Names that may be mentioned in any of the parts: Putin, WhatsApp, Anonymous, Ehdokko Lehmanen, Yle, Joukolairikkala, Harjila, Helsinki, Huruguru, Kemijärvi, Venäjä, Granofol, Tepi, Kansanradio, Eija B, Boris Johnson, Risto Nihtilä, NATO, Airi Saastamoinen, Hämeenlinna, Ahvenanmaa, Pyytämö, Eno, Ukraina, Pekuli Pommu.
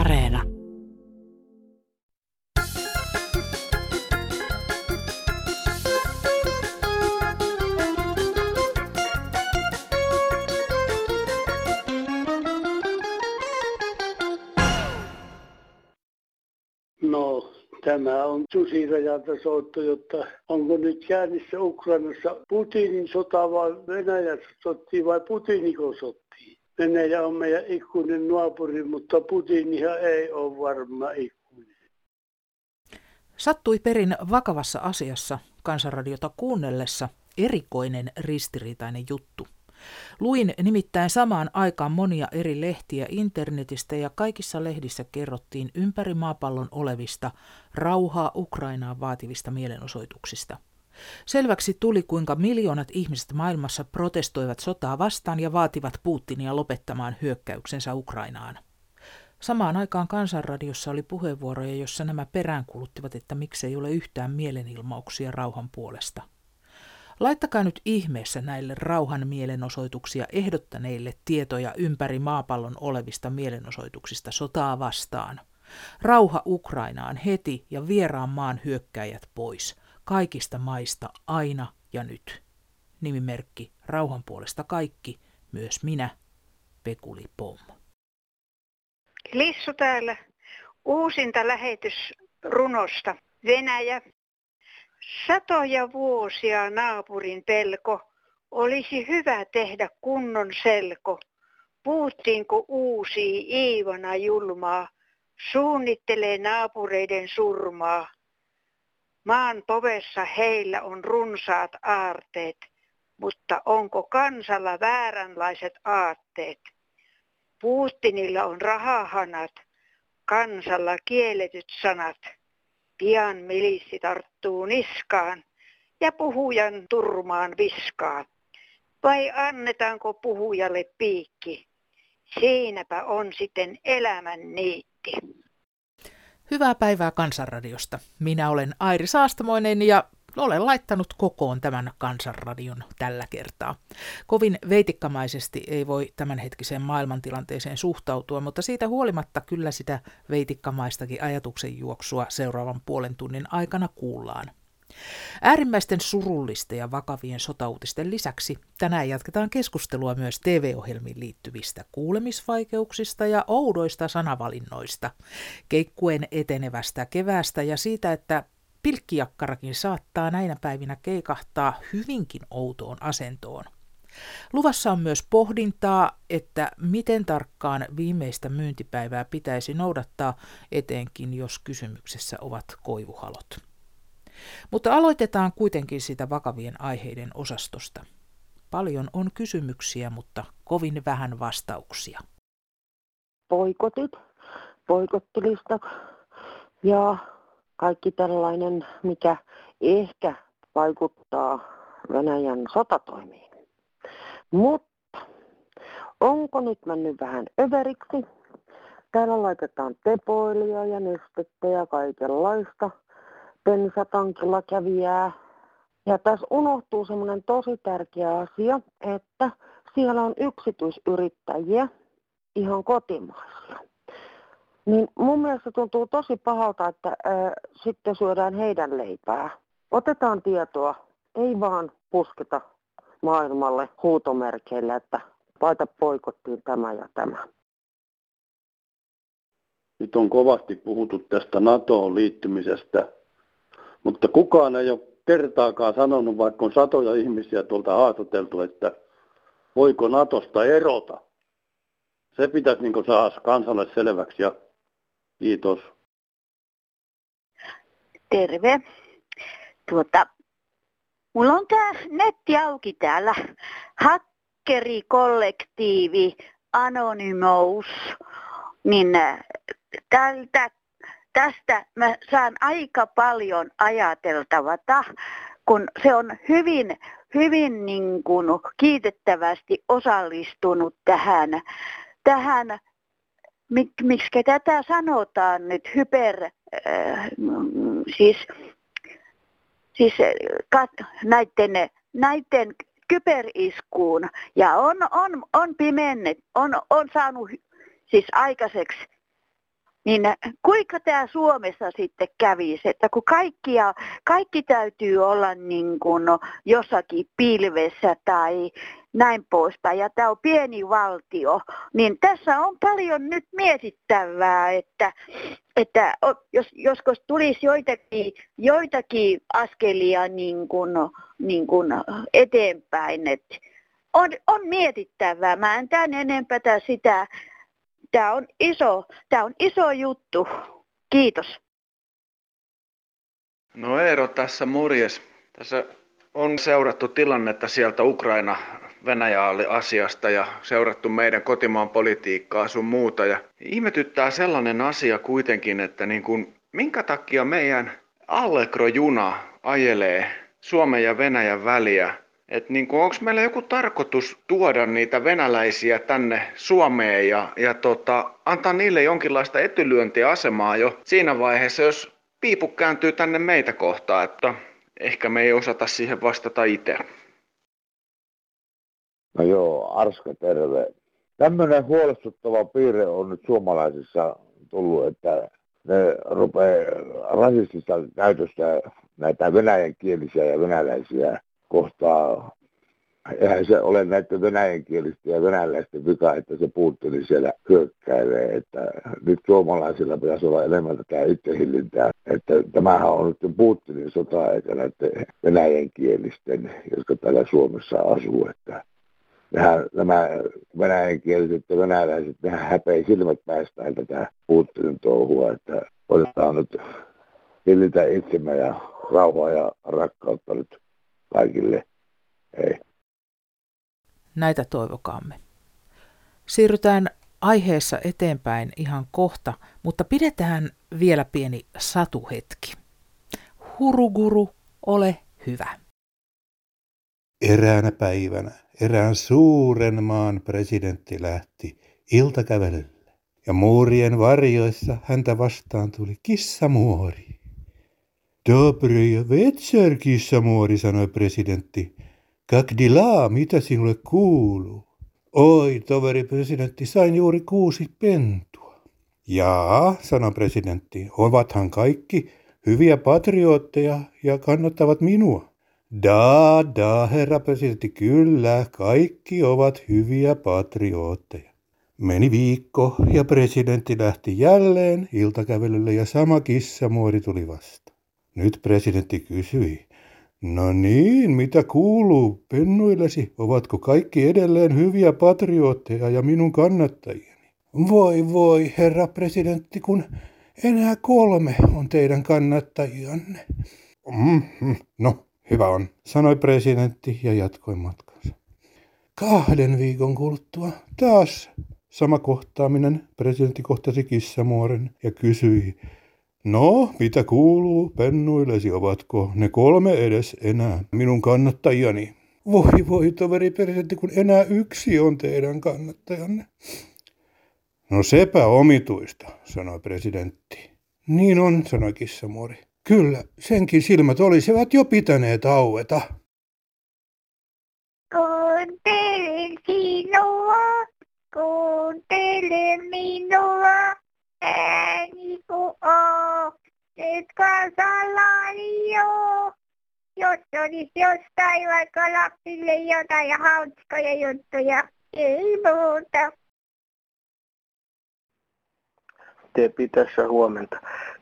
Areena. No, tämä on susirajalta soitto, jotta onko nyt käynnissä Ukrainassa Putinin sota vai Venäjän sotti vai Putiniko sotti. Venäjä on meidän ikuinen naapuri, mutta Putinihan ei ole varma ikuinen. Sattui perin vakavassa asiassa Kansanradiota kuunnellessa erikoinen ristiriitainen juttu. Luin nimittäin samaan aikaan monia eri lehtiä internetistä ja kaikissa lehdissä kerrottiin ympäri maapallon olevista rauhaa Ukrainaan vaativista mielenosoituksista. Selväksi tuli, kuinka miljoonat ihmiset maailmassa protestoivat sotaa vastaan ja vaativat Putinia lopettamaan hyökkäyksensä Ukrainaan. Samaan aikaan Kansanradiossa oli puheenvuoroja, jossa nämä peräänkuluttivat, että miksei ole yhtään mielenilmauksia rauhan puolesta. Laittakaa nyt ihmeessä näille rauhan mielenosoituksia ehdottaneille tietoja ympäri maapallon olevista mielenosoituksista sotaa vastaan. Rauha Ukrainaan heti ja vieraan maan hyökkäjät pois. Kaikista maista aina ja nyt. Nimimerkki Rauhan puolesta kaikki, myös minä, Pekuli Pommu. Lissu täällä. Uusinta lähetys runosta. Venäjä. Satoja vuosia naapurin pelko, olisi hyvä tehdä kunnon selko. Putinko uusii iivana julmaa, suunnittelee naapureiden surmaa. Maan povessa heillä on runsaat aarteet, mutta onko kansalla vääränlaiset aatteet? Putinilla on rahahanat, kansalla kielletyt sanat. Pian milissi tarttuu niskaan ja puhujan turmaan viskaa. Vai annetaanko puhujalle piikki? Siinäpä on sitten elämän niitti. Hyvää päivää Kansanradiosta. Minä olen Airi Saastamoinen ja olen laittanut kokoon tämän Kansanradion tällä kertaa. Kovin veitikkamaisesti ei voi tämänhetkiseen maailmantilanteeseen suhtautua, mutta siitä huolimatta kyllä sitä vetikkamaistakin ajatuksenjuoksua seuraavan puolen tunnin aikana kuullaan. Äärimmäisten surullisten ja vakavien sotauutisten lisäksi tänään jatketaan keskustelua myös TV-ohjelmiin liittyvistä kuulemisvaikeuksista ja oudoista sanavalinnoista, keikkuen etenevästä keväästä ja siitä, että pilkkijakkarakin saattaa näinä päivinä keikahtaa hyvinkin outoon asentoon. Luvassa on myös pohdintaa, että miten tarkkaan viimeistä myyntipäivää pitäisi noudattaa, etenkin jos kysymyksessä ovat koivuhalot. Mutta aloitetaan kuitenkin sitä vakavien aiheiden osastosta. Paljon on kysymyksiä, mutta kovin vähän vastauksia. Boikottilista ja kaikki tällainen, mikä ehkä vaikuttaa Venäjän sotatoimiin. Mutta onko nyt mennyt vähän överiksi? Täällä laitetaan tepoilia ja nestettä ja kaikenlaista. Pensatankilla kävijää. Ja tässä unohtuu semmoinen tosi tärkeä asia, että siellä on yksityisyrittäjiä ihan kotimaisia. Niin mun mielestä tuntuu tosi pahalta, että sitten syödään heidän leipää. Otetaan tietoa, ei vaan pusketa maailmalle huutomerkeillä, että laita boikottiin tämä ja tämä. Nyt on kovasti puhuttu tästä NATOon liittymisestä. Mutta kukaan ei ole kertaakaan sanonut, vaikka on satoja ihmisiä tuolta haastateltu, että voiko NATOsta erota. Se pitäisi niin saada kansalle selväksi ja kiitos. Terve. Mulla on tää netti auki täällä. Hakkeri-kollektiivi Anonymous. Niin tästä mä saan aika paljon ajateltavata, kun se on hyvin niin kuin kiitettävästi osallistunut tähän miksi tätä sanotaan nyt näiden kyberiskuun ja on saanut siis aikaiseksi Niin kuinka tämä Suomessa sitten kävisi, että kun kaikki täytyy olla niin kuin jossakin pilvessä tai näin poispäin, ja tämä on pieni valtio, niin tässä on paljon nyt mietittävää, että joskus tulisi joitakin askelia niin kuin eteenpäin, että on mietittävää, mä en tämän enempää sitä. Tämä on iso juttu. Kiitos. No Eero, tässä morjes. Tässä on seurattu tilannetta sieltä Ukraina-Venäjä-asiasta ja seurattu meidän kotimaan politiikkaa sun muuta. Ja ihmetyttää sellainen asia kuitenkin, että niin kun, minkä takia meidän Allegro-juna ajelee Suomen ja Venäjän väliä? Että niin onko meillä joku tarkoitus tuoda niitä venäläisiä tänne Suomeen ja antaa niille jonkinlaista etylyöntiasemaa jo siinä vaiheessa, jos piipu kääntyy tänne meitä kohtaan, että ehkä me ei osata siihen vastata itse. No joo, Arska terve. Tämmöinen huolestuttava piirre on nyt suomalaisissa tullut, että ne rupeaa rasistista käytöstä näitä venäjänkielisiä ja venäläisiä kohtaa. Eihän se ole näiden venäjänkielistä ja venäläisten vika, että se Putin siellä hyökkäilee. Että nyt suomalaisilla pitäisi olla enemmän tätä itsehillintää. Että tämähän on nyt Putinin sota eikä näiden venäjänkielisten, jotka täällä Suomessa asuu. Että nämä venäjänkieliset ja venäläiset, nehän häpeä silmät päästään tätä Putinin touhua. Että otetaan nyt hillitä itsemme ja rauhaa ja rakkautta nyt kaikille. Hei. Näitä toivokaamme. Siirrytään aiheessa eteenpäin ihan kohta, mutta pidetään vielä pieni satuhetki. Huruguru, ole hyvä. Eräänä päivänä erään suuren maan presidentti lähti iltakävelylle. Ja muurien varjoissa häntä vastaan tuli kissamuori. Dobröjä vetsär, kissamuori, sanoi presidentti. Kakdilaa, mitä sinulle kuuluu? Oi, toveri presidentti, sain juuri 6 pentua. Jaa, sanoi presidentti, ovathan kaikki hyviä patriootteja ja kannattavat minua. Da, herra presidentti, kyllä, kaikki ovat hyviä patriootteja. Meni viikko ja presidentti lähti jälleen iltakävelylle ja sama kissamuori tuli vastaan. Nyt presidentti kysyi, no niin, mitä kuuluu pennuillesi, ovatko kaikki edelleen hyviä patriootteja ja minun kannattajieni? Voi, herra presidentti, kun enää 3 on teidän kannattajianne. No, hyvä on, sanoi presidentti ja jatkoi matkansa. 2 viikon kuluttua taas sama kohtaaminen, presidentti kohtasi kissamuoren ja kysyi, no, mitä kuuluu pennuillesi, ovatko ne 3 edes enää minun kannattajiani? Voi, toveri presidentti, kun enää 1 on teidän kannattajanne. No sepä omituista, sanoi presidentti. Niin on, sanoi kissamuori. Kyllä, senkin silmät olisivat jo pitäneet aueta. Kuuntele sinua, kuuntele minua. Ääni kun on, nyt Kansanradio, jos olisi jostain vaikka lapsille jotain hauskoja juttuja, ei muuta. Tepi tässä huomenta.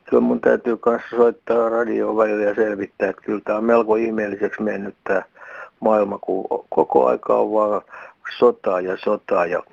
Kyllä mun täytyy kanssa soittaa radioon välillä ja selvittää, että kyllä tämä on melko ihmeelliseksi mennyt tämä maailma, kun koko aika on vaan sotaa. Ja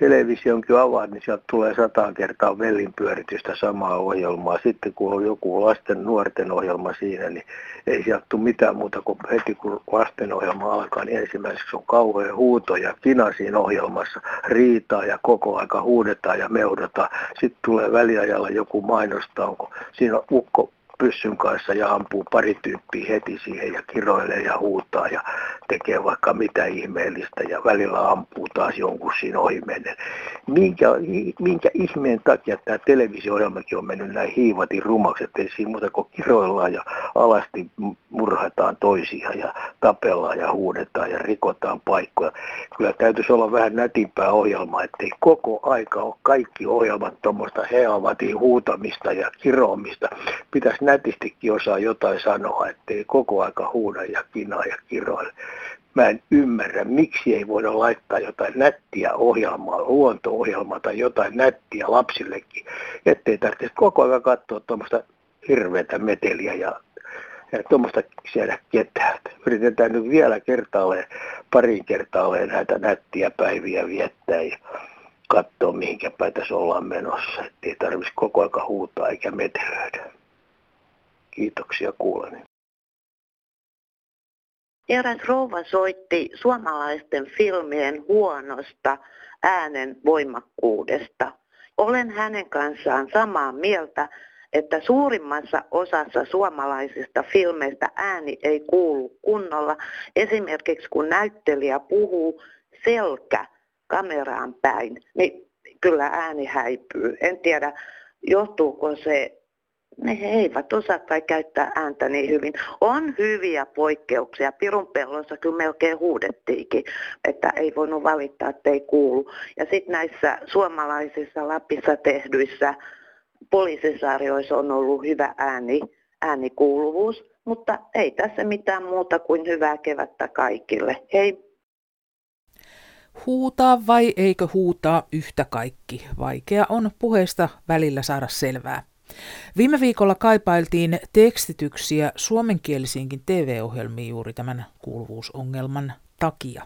televisionkin avaat, niin sieltä tulee 100 kertaa vellinpyöritystä samaa ohjelmaa. Sitten kun on joku lasten nuorten ohjelma siinä, niin ei sieltä tule mitään muuta kuin heti kun lasten ohjelma alkaa, niin ensimmäiseksi on kauhea huuto ja kina siinä ohjelmassa. Riitaa ja koko aika huudetaan ja meudotaan. Sitten tulee väliajalla joku mainostaa, kun siinä on ukko pyssyn kanssa ja ampuu pari tyyppiä heti siihen ja kiroilee ja huutaa ja tekee vaikka mitä ihmeellistä ja välillä ampuu taas jonkun siinä ohi mennen. Minkä ihmeen takia tämä televisio-ohjelmakin on mennyt näin hiivatin rumaksi, ettei siinä muuta kuin kiroillaan ja alasti murhataan toisiaan ja tapellaan ja huudetaan ja rikotaan paikkoja. Kyllä täytyisi olla vähän nätimpää ohjelmaa, ettei koko aika ole kaikki ohjelmat tuommoista heavatin huutamista ja kiroamista. Pitäisi nätistikin osaa jotain sanoa, ettei koko aika huuda ja kinaa ja kiroile. Mä en ymmärrä, miksi ei voida laittaa jotain nättiä ohjelmaa, luonto-ohjelmaa tai jotain nättiä lapsillekin, ettei tarvitse koko ajan katsoa tuommoista hirveätä meteliä ja tuommoista siellä ketään. Yritetään nyt vielä parin kertaalleen näitä nättiä päiviä viettää ja katsoa mihinkäpä tässä ollaan menossa, ettei tarvitse koko ajan huutaa eikä metelöidä. Kiitoksia kuulani. Eräs rouva soitti suomalaisten filmien huonosta äänen voimakkuudesta. Olen hänen kanssaan samaa mieltä, että suurimmassa osassa suomalaisista filmeistä ääni ei kuulu kunnolla. Esimerkiksi kun näyttelijä puhuu selkä kameraan päin, niin kyllä ääni häipyy. En tiedä, johtuuko se. Ne eivät osaa kai käyttää ääntä niin hyvin. On hyviä poikkeuksia. Pirun pellossa kyllä melkein huudettiinkin, että ei voinut valittaa, että ei kuulu. Ja sitten näissä suomalaisissa Lapissa tehdyissä poliisisarjoissa on ollut hyvä äänikuuluvuus, mutta ei tässä mitään muuta kuin hyvää kevättä kaikille. Hei! Huutaa vai eikö huutaa yhtä kaikki? Vaikea on puheesta välillä saada selvää. Viime viikolla kaipailtiin tekstityksiä suomenkielisiinkin TV-ohjelmiin juuri tämän kuuluvuusongelman takia.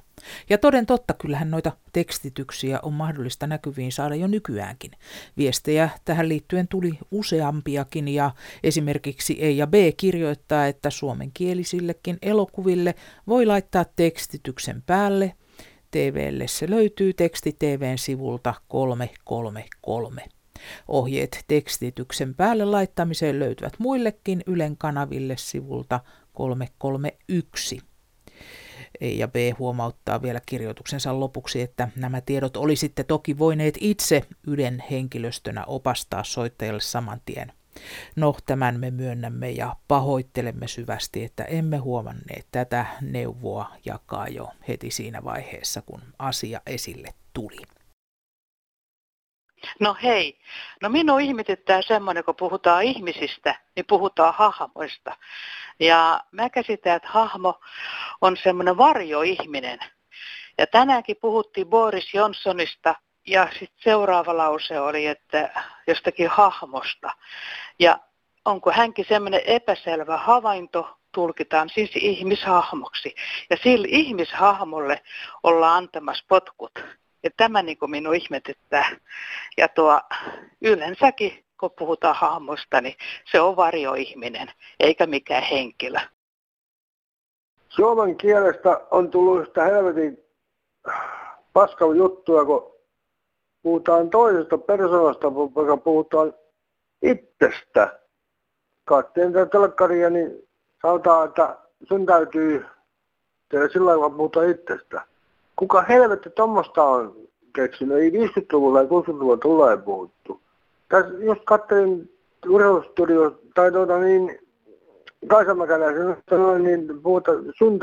Ja toden totta, kyllähän noita tekstityksiä on mahdollista näkyviin saada jo nykyäänkin. Viestejä tähän liittyen tuli useampiakin ja esimerkiksi Eija B kirjoittaa, että suomenkielisillekin elokuville voi laittaa tekstityksen päälle. TV:lle se löytyy teksti TV:n sivulta 333. Ohjeet tekstityksen päälle laittamiseen löytyvät muillekin Ylen kanaville sivulta 331. Eija B. huomauttaa vielä kirjoituksensa lopuksi, että nämä tiedot olisitte toki voineet itse Ylen henkilöstönä opastaa soittajalle saman tien. No, tämän me myönnämme ja pahoittelemme syvästi, että emme huomanneet tätä neuvoa jakaa jo heti siinä vaiheessa, kun asia esille tuli. No hei, no minua ihmetyttää semmoinen, kun puhutaan ihmisistä, niin puhutaan hahmoista. Ja mä käsitän, että hahmo on semmoinen varjoihminen. Ja tänäänkin puhuttiin Boris Johnsonista ja sitten seuraava lause oli, että jostakin hahmosta. Ja onko hänkin semmoinen epäselvä havainto, tulkitaan siis ihmishahmoksi. Ja sille ihmishahmolle ollaan antamassa potkut. Ja tämä niin kuin minua ihmetyttää. Ja yleensäkin, kun puhutaan hahmosta, niin se on varjoihminen, eikä mikään henkilö. Suomen kielestä on tullut sitä helvetin paskan juttua, kun puhutaan toisesta persoonasta, joka puhutaan itsestä. Katsoin tätä telkkaria, niin sanotaan, että sun täytyy tehdä sillä lailla, kun puhutaan itsestä. Kuka helvetti tuommoista on keksinyt? Ei 50-luvulla ja 60-luvulla tulee puhuttu. Tässä just katselin urheilustudiosta tai Kaisamäkäläisen sanoin, niin puhuta, sun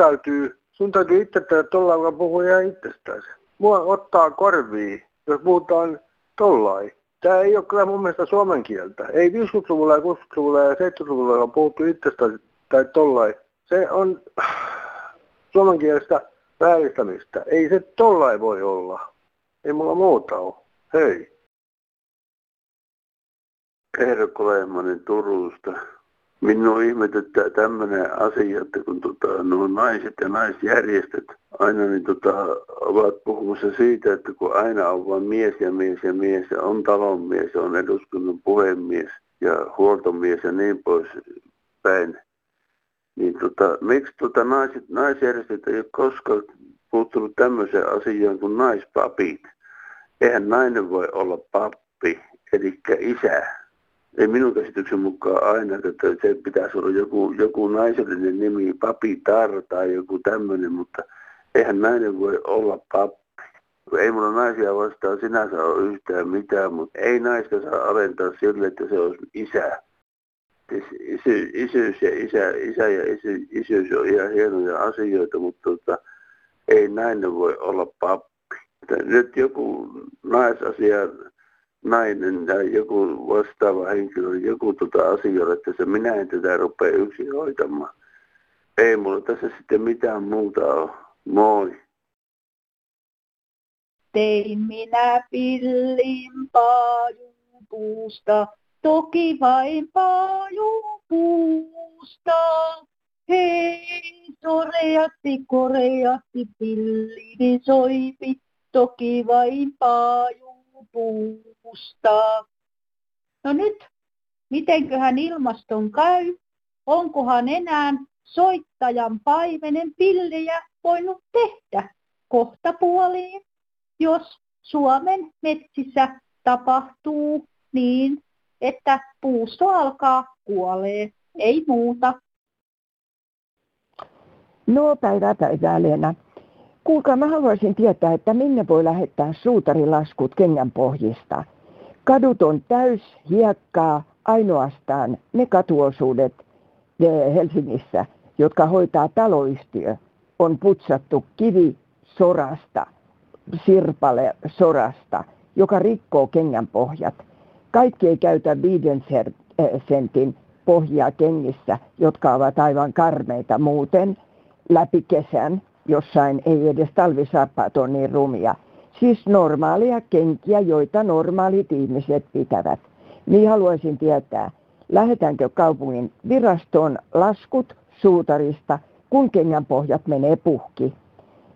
täytyy itse tehdä tollain, joka puhuu ihan itsestään. Mua ottaa korviin, jos puhutaan tollain. Tämä ei ole kyllä mun mielestä suomen kieltä. Ei 50-luvulla ja 60-luvulla ja 70-luvulla on puhuttu itsestään tai tollain. Se on suomen kielestä vääristämistä. Ei se tollain voi olla. Ei mulla muuta ole. Hei. Ehdokko Lehmanen Turusta. Minua ihmetyttää tämmöinen asia, että kun nuo naiset ja naisjärjestöt aina niin ovat puhumassa siitä, että kun aina on vain mies ja mies ja mies ja on talonmies ja on eduskunnan puhemies ja huoltomies ja niin poispäin. Niin miksi naisjärjestöt ei ole koskaan puuttunut tämmöiseen asiaan kuin naispapit? Eihän nainen voi olla pappi, eli isä. Ei minun käsityksen mukaan aina, että se pitäisi olla joku naisellinen nimi, papitar tai joku tämmöinen, mutta eihän nainen voi olla pappi. Ei mulla naisia vastaan sinänsä ole yhtään mitään, mutta ei naista saa alentaa sille, että se olisi isä. Siis isyys ja isä ja isyys on ihan hienoja asioita, mutta ei nainen voi olla pappi. Nyt joku naisasia nainen tai joku vastaava henkilö, joku asioilla, että se minä en tätä rupea yksin hoitamaan. Ei mulla tässä sitten mitään muuta ole. Moi. Tein minä pillin paajupuusta, toki vain paajupuusta. Hei, koreatti, pillini soipi, toki vain paajupuusta. No nyt, mitenköhän ilmaston käy? Onkohan enää soittajan paimenen pillejä voinut tehdä kohta puoliin? Jos Suomen metsissä tapahtuu niin, että puusto alkaa kuolee, ei muuta. No päivää Leena. Kuulkaa, mä haluaisin tietää, että minne voi lähettää suutarilaskut kengän pohjista. Kadut on täys hiekkaa, ainoastaan ne katuosuudet Helsingissä, jotka hoitaa taloyhtiö, on putsattu kivisorasta. Sirpale sorasta, joka rikkoo kengän pohjat. Kaikki ei käytä 5 sentin pohjaa kengissä, jotka ovat aivan karmeita muuten läpi kesän. Jossain ei edes talvisaappaat ole niin rumia. Siis normaalia kenkiä, joita normaalit ihmiset pitävät. Niin haluaisin tietää, lähetäänkö kaupungin virastoon laskut suutarista, kun kengän pohjat menee puhki.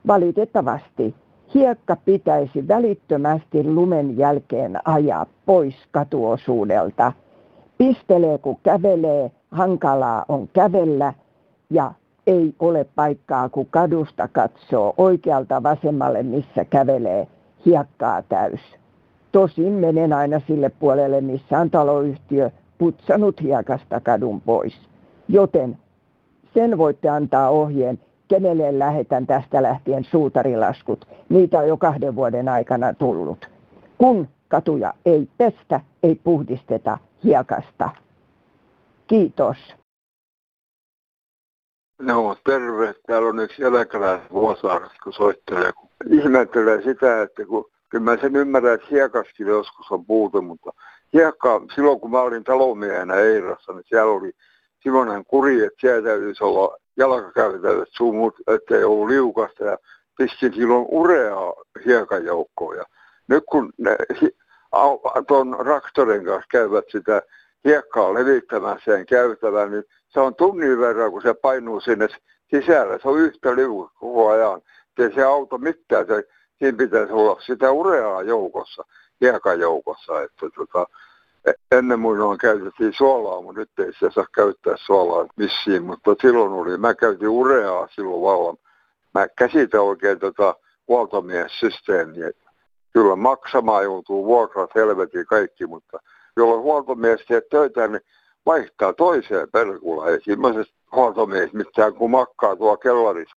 Valitettavasti. Hiekka pitäisi välittömästi lumen jälkeen ajaa pois katuosuudelta. Pistelee kun kävelee, hankalaa on kävellä ja ei ole paikkaa kun kadusta katsoo oikealta vasemmalle missä kävelee hiekkaa täys. Tosin menen aina sille puolelle missä on taloyhtiö putsanut hiekasta kadun pois. Joten sen voitte antaa ohjeen. Kenelle lähetän tästä lähtien suutarilaskut? Niitä on jo 2 vuoden aikana tullut. Kun katuja ei pestä, ei puhdisteta hiekasta. Kiitos. No terve. Täällä on yksi eläkeläinen Vuosaaresta, kun soittelee. Kun ihmettelee sitä, että kun mä sen ymmärrän, että hiekaskin joskus on puute, mutta hiekka, silloin kun mä olin talomiehenä Eirassa, niin siellä oli silloinen kuri, että siellä täytyisi olla jalkakäytävät sumut, ettei ollut liukasta ja pistin silloin ureaa hiekanjoukkoon. Ja nyt kun tuon raktorin kanssa käyvät sitä hiekkaa levittämään sen käytävän, niin se on tunnin verran, kun se painuu sinne sisällä. Se on yhtä liukas koko ajan. Ettei se auto mitään. Siinä pitäisi olla sitä ureaa joukossa, hiekanjoukossa. Että ennen muinoin käytettiin suolaa, mutta nyt ei se saa käyttää suolaa missiin, mutta silloin oli. Mä käytin ureaa silloin vallan. Mä käsitän oikein huoltomies-systeemiä. Kyllä maksamaan joutuu vuokrat, helvetin kaikki, mutta jolloin huoltomies teet töitä, niin vaihtaa toiseen perkulaan. Ei semmoisesta huoltomies mitään kuin makkaa tuo kellarissa.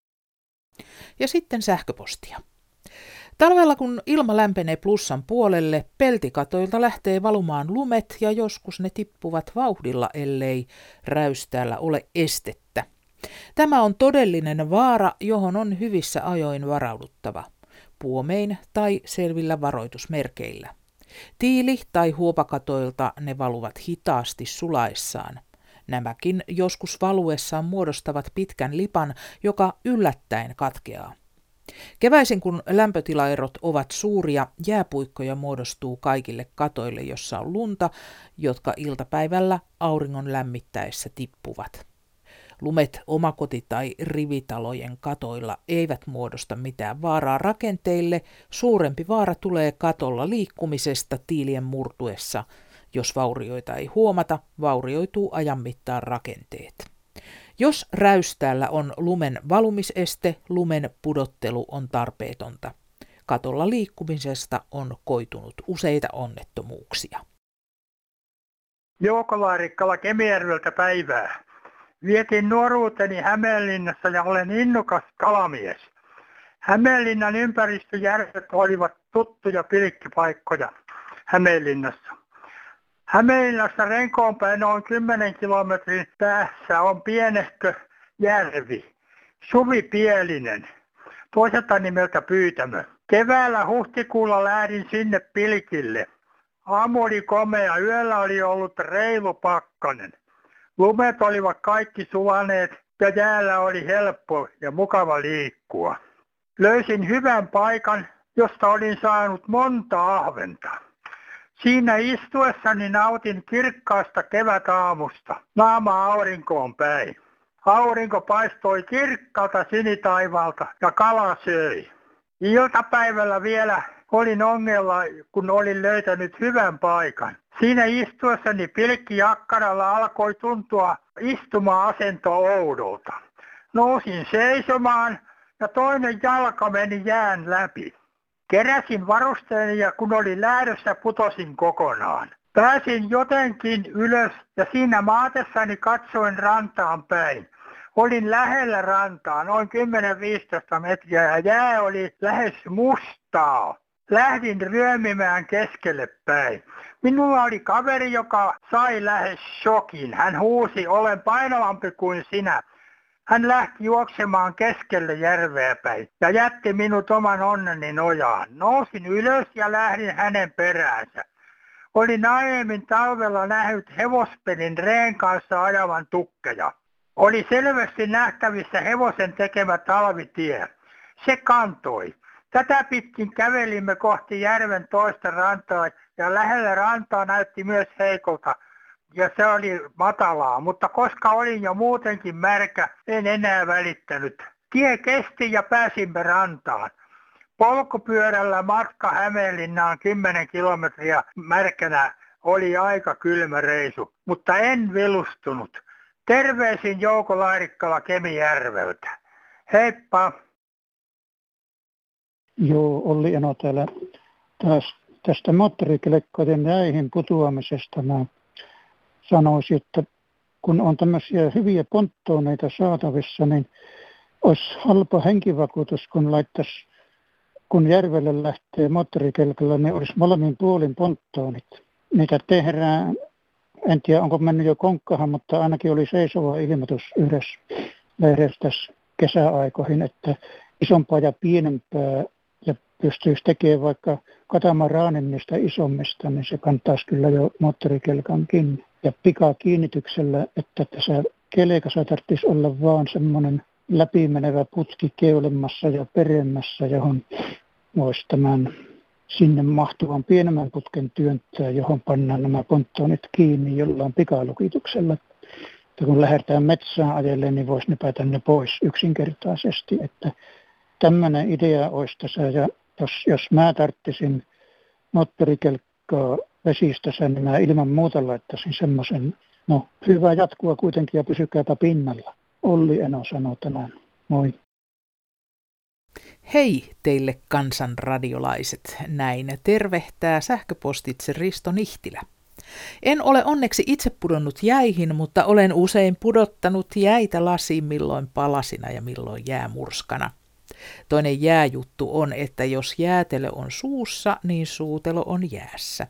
Ja sitten sähköpostia. Talvella kun ilma lämpenee plussan puolelle, peltikatoilta lähtee valumaan lumet ja joskus ne tippuvat vauhdilla, ellei räystäällä ole estettä. Tämä on todellinen vaara, johon on hyvissä ajoin varauduttava, puomein tai selvillä varoitusmerkeillä. Tiili- tai huopakatoilta ne valuvat hitaasti sulaissaan. Nämäkin joskus valuessaan muodostavat pitkän lipan, joka yllättäen katkeaa. Keväisin, kun lämpötilaerot ovat suuria, jääpuikkoja muodostuu kaikille katoille, jossa on lunta, jotka iltapäivällä auringon lämmittäessä tippuvat. Lumet omakoti- tai rivitalojen katoilla eivät muodosta mitään vaaraa rakenteille. Suurempi vaara tulee katolla liikkumisesta tiilien murtuessa. Jos vaurioita ei huomata, vaurioituu ajan mittaan rakenteet. Jos räystäällä on lumen valumiseste, lumen pudottelu on tarpeetonta. Katolla liikkumisesta on koitunut useita onnettomuuksia. Joukolairikkala Kemijärveltä päivää. Vietin nuoruuteni Hämeenlinnassa ja olen innokas kalamies. Hämeenlinnan ympäristöjärvet olivat tuttuja pilkkipaikkoja Hämeenlinnassa. Hämeenlinnasta renkoonpäin noin 10 kilometrin päässä on pienehkö järvi, Suvipielinen, toiselta nimeltä Pyytämö. Keväällä huhtikuulla lähdin sinne pilkille. Aamu oli komea, yöllä oli ollut reilu pakkanen. Lumet olivat kaikki sulaneet ja jäällä oli helppo ja mukava liikkua. Löysin hyvän paikan, josta olin saanut monta ahventa. Siinä istuessani nautin kirkkaasta kevätaamusta, naama aurinkoon päin. Aurinko paistoi kirkkaalta sinitaivalta ja kala söi. Iltapäivällä vielä olin ongella, kun olin löytänyt hyvän paikan. Siinä istuessani pilkkijakkaralla alkoi tuntua istuma-asento oudolta. Nousin seisomaan ja toinen jalka meni jään läpi. Keräsin varusteeni ja kun olin lähdössä, putosin kokonaan. Pääsin jotenkin ylös ja siinä maatessani katsoin rantaan päin. Olin lähellä rantaa, noin 10-15 metriä ja jää oli lähes mustaa. Lähdin ryömimään keskelle päin. Minulla oli kaveri, joka sai lähes shokin. Hän huusi, olen painavampi kuin sinä. Hän lähti juoksemaan keskelle järveä päin ja jätti minut oman onneni nojaan. Nousin ylös ja lähdin hänen peräänsä. Olin aiemmin talvella nähnyt hevospelin reen kanssa ajavan tukkeja. Oli selvästi nähtävissä hevosen tekemä talvitie. Se kantoi. Tätä pitkin kävelimme kohti järven toista rantaa ja lähellä rantaa näytti myös heikolta ja se oli matalaa, mutta koska olin jo muutenkin märkä, en enää välittänyt. Tie kesti ja pääsimme rantaan. Polkupyörällä matka Hämeenlinnaan 10 kilometriä märkänä oli aika kylmä reisu, mutta en vilustunut. Terveisin Joukolairikkala Kemijärveltä. Heippa! Joo, Olli Eno täällä taas tästä moottorikelkkoiden jäihin putoamisesta. Mä sanoisin, että kun on tämmöisiä hyviä ponttooneita saatavissa, niin olisi halpa henkivakuutus, kun järvelle lähtee moottorikelkalla, niin olisi molemmin puolin ponttoonit. Niitä tehdään, en tiedä onko mennyt jo konkkahan, mutta ainakin oli seisova ilmoitus yhdessä lehdessä tässä kesäaikoihin, että isompaa ja pienempää ja pystyisi tekemään vaikka katamaraanin niistä isommista, niin se kantaisi kyllä jo moottorikelkankin. Ja pikakiinnityksellä, että tässä kelekassa tarvitsisi olla vaan semmoinen läpimenevä putki keulemmassa ja peremmässä, johon voisi tämän sinne mahtuvan pienemmän putken työntää, johon pannaan nämä ponttoonit kiinni jollain pikalukituksella. Että kun lähdetään metsään ajelleen, niin voisi nipätä ne pois yksinkertaisesti. Että tämmöinen idea olisi tässä. Ja jos mä tarttisin moottorikelkkaa vesistössä, niin mä ilman muuta laittaisin semmoisen, no hyvää jatkua kuitenkin ja pysykääpä pinnalla. Olli Eno sanoo tänään. Moi. Hei teille kansanradiolaiset. Näin tervehtää sähköpostitse Risto Nihtilä. En ole onneksi itse pudonnut jäihin, mutta olen usein pudottanut jäitä lasiin milloin palasina ja milloin jäämurskana. Toinen jääjuttu on, että jos jäätelö on suussa, niin suutelo on jäässä.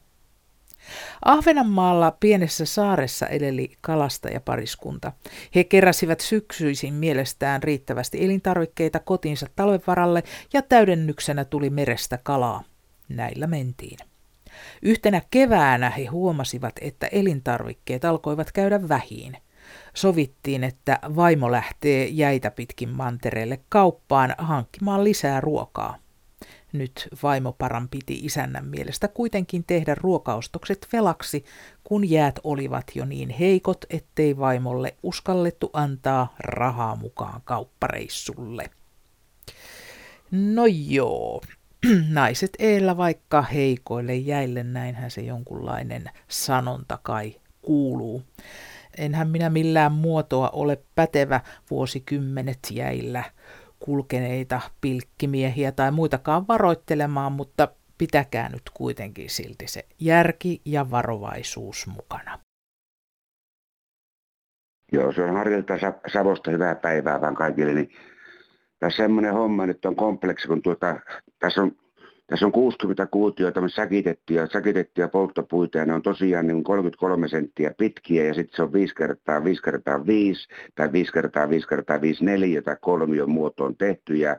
Ahvenanmaalla pienessä saaressa eleli kalastajapariskunta. He keräsivät syksyisin mielestään riittävästi elintarvikkeita kotiinsa talven varalle ja täydennyksenä tuli merestä kalaa. Näillä mentiin. Yhtenä keväänä he huomasivat, että elintarvikkeet alkoivat käydä vähiin. Sovittiin, että vaimo lähtee jäitä pitkin mantereelle kauppaan hankkimaan lisää ruokaa. Nyt vaimoparan piti isännän mielestä kuitenkin tehdä ruokaostokset velaksi, kun jäät olivat jo niin heikot, ettei vaimolle uskallettu antaa rahaa mukaan kauppareissulle. No joo. Naiset eellä vaikka heikoille jäille, näinhän se jonkunlainen sanonta kai kuuluu. Enhän minä millään muotoa ole pätevä vuosikymmenet jäillä kulkeneita pilkkimiehiä tai muitakaan varoittelemaan, mutta pitäkää nyt kuitenkin silti se järki ja varovaisuus mukana. Joo, se on Harjilta Savosta hyvää päivää vaan kaikille. Niin, tässä semmoinen homma nyt on kompleksi, kun tässä on 60 kuutioita säkitettyjä polttopuita, ja ne on tosiaan niin 33 senttiä pitkiä, ja sitten se on 5x5x5 tai 5x5x5 neliötä kolmion muotoon tehty, ja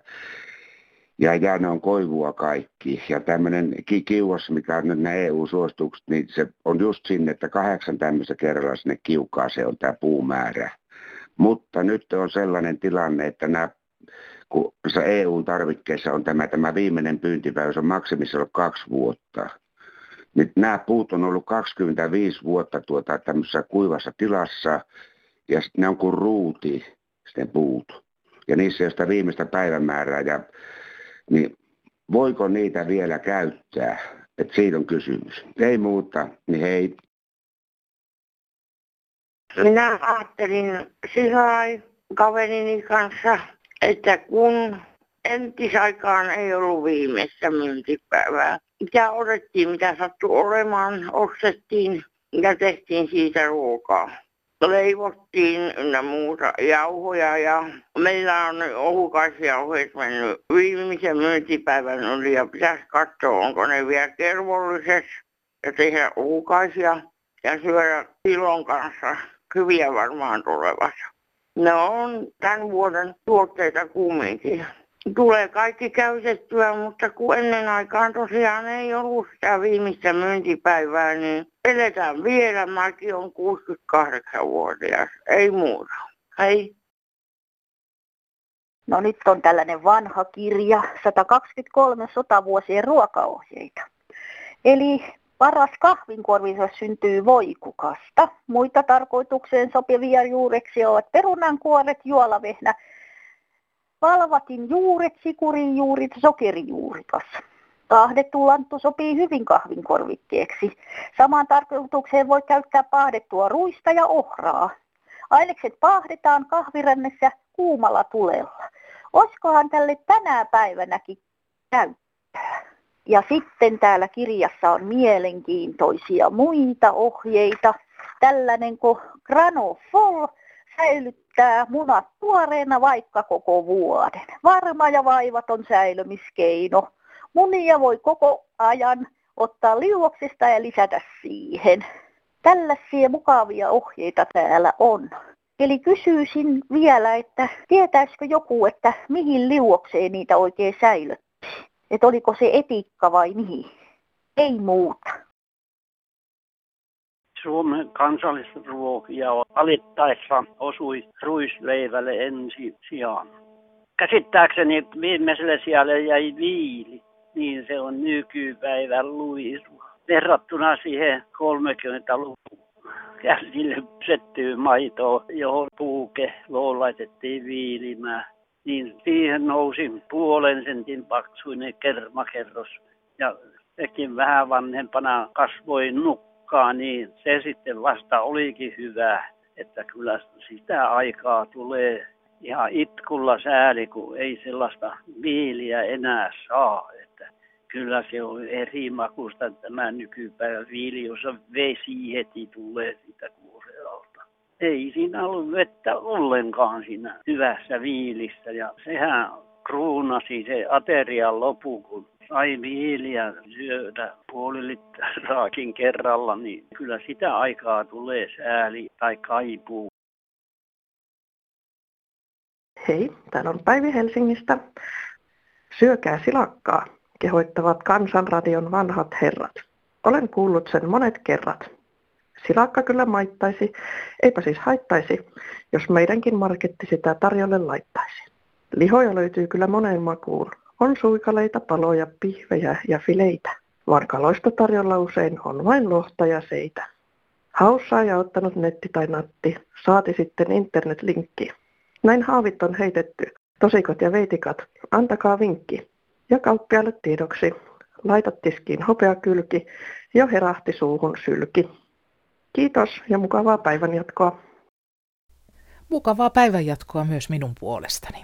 ne on koivua kaikki. Ja tämmöinen kiuas, mikä on nyt nämä EU-suositukset, niin se on just sinne, että 8 tämmöistä kerralla sinne kiukaan se on tämä puumäärä. Mutta nyt on sellainen tilanne, että nämä, kun EU-tarvikkeissa on tämä viimeinen pyyntipäivä, on maksimissa ollut 2 vuotta. Nyt nämä puut on ollut 25 vuotta tämmöisessä kuivassa tilassa, ja sitten ne on kuin ruuti, sitten puut. Ja niissä ei ole sitä viimeistä päivämäärää, niin voiko niitä vielä käyttää? Että siitä on kysymys. Ei muuta, niin hei. Minä ajattelin sihain kaverini kanssa, että kun entisaikaan ei ollut viimeistä myyntipäivää. Mitä otettiin, mitä sattui olemaan, ostettiin ja tehtiin siitä ruokaa. Leivottiin ynnä muuta jauhoja, ja meillä on ohukaisjauheet mennyt viimeisen myyntipäivän yli, ja pitäisi katsoa, onko ne vielä kervolliset ja tehdä ohukaisia ja syödä ilon kanssa. Hyviä varmaan tulevat. Ne on tämän vuoden tuotteita kumminkin. Tulee kaikki käytettyä, mutta kun ennen aikaan tosiaan ei ollut sitä viimeistä myyntipäivää, niin eletään vielä. Mäkin on 68-vuotias. Ei muuta. Hei. No nyt on tällainen vanha kirja, 123 sotavuosien ruokaohjeita. Eli paras kahvinkorvissa syntyy voikukasta. Muita tarkoitukseen sopivia juureksia ovat perunankuoret, juolavehnä, valvatin juuret, sikurin juuret, sokerijuurikas. Paahdettu lanttu sopii hyvin kahvinkorvikkeeksi. Samaan tarkoitukseen voi käyttää paahdettua ruista ja ohraa. Ainekset paahdetaan kahvirännessä kuumalla tulella. Oiskohan tälle tänä päivänäkin käyttää? Ja sitten täällä kirjassa on mielenkiintoisia muita ohjeita. Tällainen kuin granofol säilyttää munat tuoreena vaikka koko vuoden. Varma ja vaivaton säilymiskeino. Munia voi koko ajan ottaa liuoksesta ja lisätä siihen. Tällaisia mukavia ohjeita täällä on. Eli kysyisin vielä, että tietäisikö joku, että mihin liuokseen niitä oikein säilötti? Että oliko se etiikka vai mihin? Ei muuta. Suomen kansallisruokia valittaessa osui ruisleivälle ensi sijaan. Käsittääkseni viimeiselle sijalle jäi viili, niin se on nykypäivän luisua. Verrattuna siihen 30-luvun käsille pysettyyn maitoon, johon puukehloon laitettiin viilimää, niin siihen nousi 0,5 sentin paksuinen kermakerros. Ja sekin vähän vanhempana kasvoi nukkaa, niin se sitten vasta olikin hyvä, että kyllä sitä aikaa tulee. Ihan itkulla sääli, kun ei sellaista viiliä enää saa. Että kyllä se on eri makusta tämä nykypäivän viili, jossa vesi heti tulee siitä kuorealta. Ei siinä ollut vettä ollenkaan siinä hyvässä viilissä. Ja sehän kruunasi se aterian lopu, kun sai viiliä syödä puolilitraakin kerralla. Niin kyllä sitä aikaa tulee sääli tai kaipuu. Hei, täällä on Päivi Helsingistä. Syökää silakkaa, kehoittavat Kansanradion vanhat herrat. Olen kuullut sen monet kerrat. Silakka kyllä maittaisi, eipä siis haittaisi, jos meidänkin marketti sitä tarjolle laittaisi. Lihoja löytyy kyllä moneen makuun. On suikaleita, paloja, pihvejä ja fileitä. Varkaloista tarjolla usein on vain lohta ja seitä. Haussaa ja ottanut netti tai natti, saati sitten internetlinkki. Näin haavit on heitetty. Tosikot ja veitikat, antakaa vinkki. Ja kauppialle tiedoksi. Laita tiskiin hopeakylki, jo herahti suuhun sylki. Kiitos ja mukavaa päivänjatkoa. Mukavaa päivänjatkoa myös minun puolestani.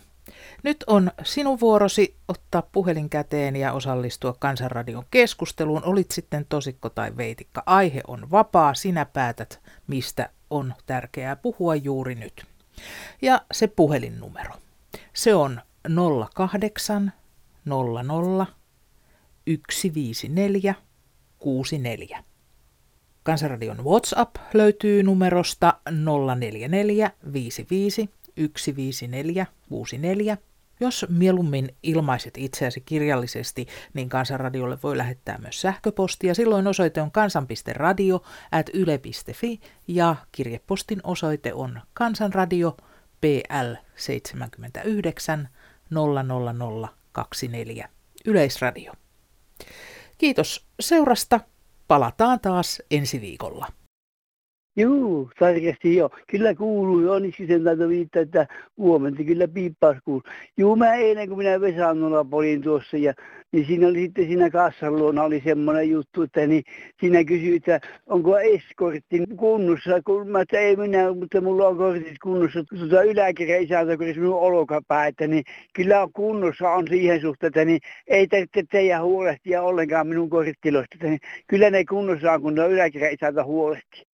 Nyt on sinun vuorosi ottaa puhelin käteen ja osallistua Kansanradion keskusteluun. Olit sitten tosikko tai veitikka. Aihe on vapaa. Sinä päätät, mistä on tärkeää puhua juuri nyt. Ja se puhelinnumero. Se on 08 00 154 64. Kansanradion WhatsApp löytyy numerosta 044 55 154 64. Jos mieluummin ilmaiset itseäsi kirjallisesti, niin Kansanradiolle voi lähettää myös sähköpostia. Silloin osoite on kansan.radio@yle.fi ja kirjepostin osoite on Kansanradio PL 79 00024 Yleisradio. Kiitos seurasta. Palataan taas ensi viikolla. Juu, tarkasti joo. Kyllä kuuluu jo, niin sen taito viittaa, että huomenta kyllä piippaus kuuluu. Juu, mä eilen kun minä Vesannolla polin tuossa, ja, niin siinä oli sitten siinä kassan luona oli semmoinen juttu, että niin siinä kysyi, että onko eskortti kunnossa, kun mä että ei minä, mutta mulla on kortit kunnossa. Tuota yläkerran isäntä, kun minun olkapää, että niin kyllä on kunnossa on siihen suhteen, että niin ei tarvitse teidän huolehtia ollenkaan minun korttiloista, että niin kyllä ne kunnossa on, kun ne yläkerran isäntä huolehtii.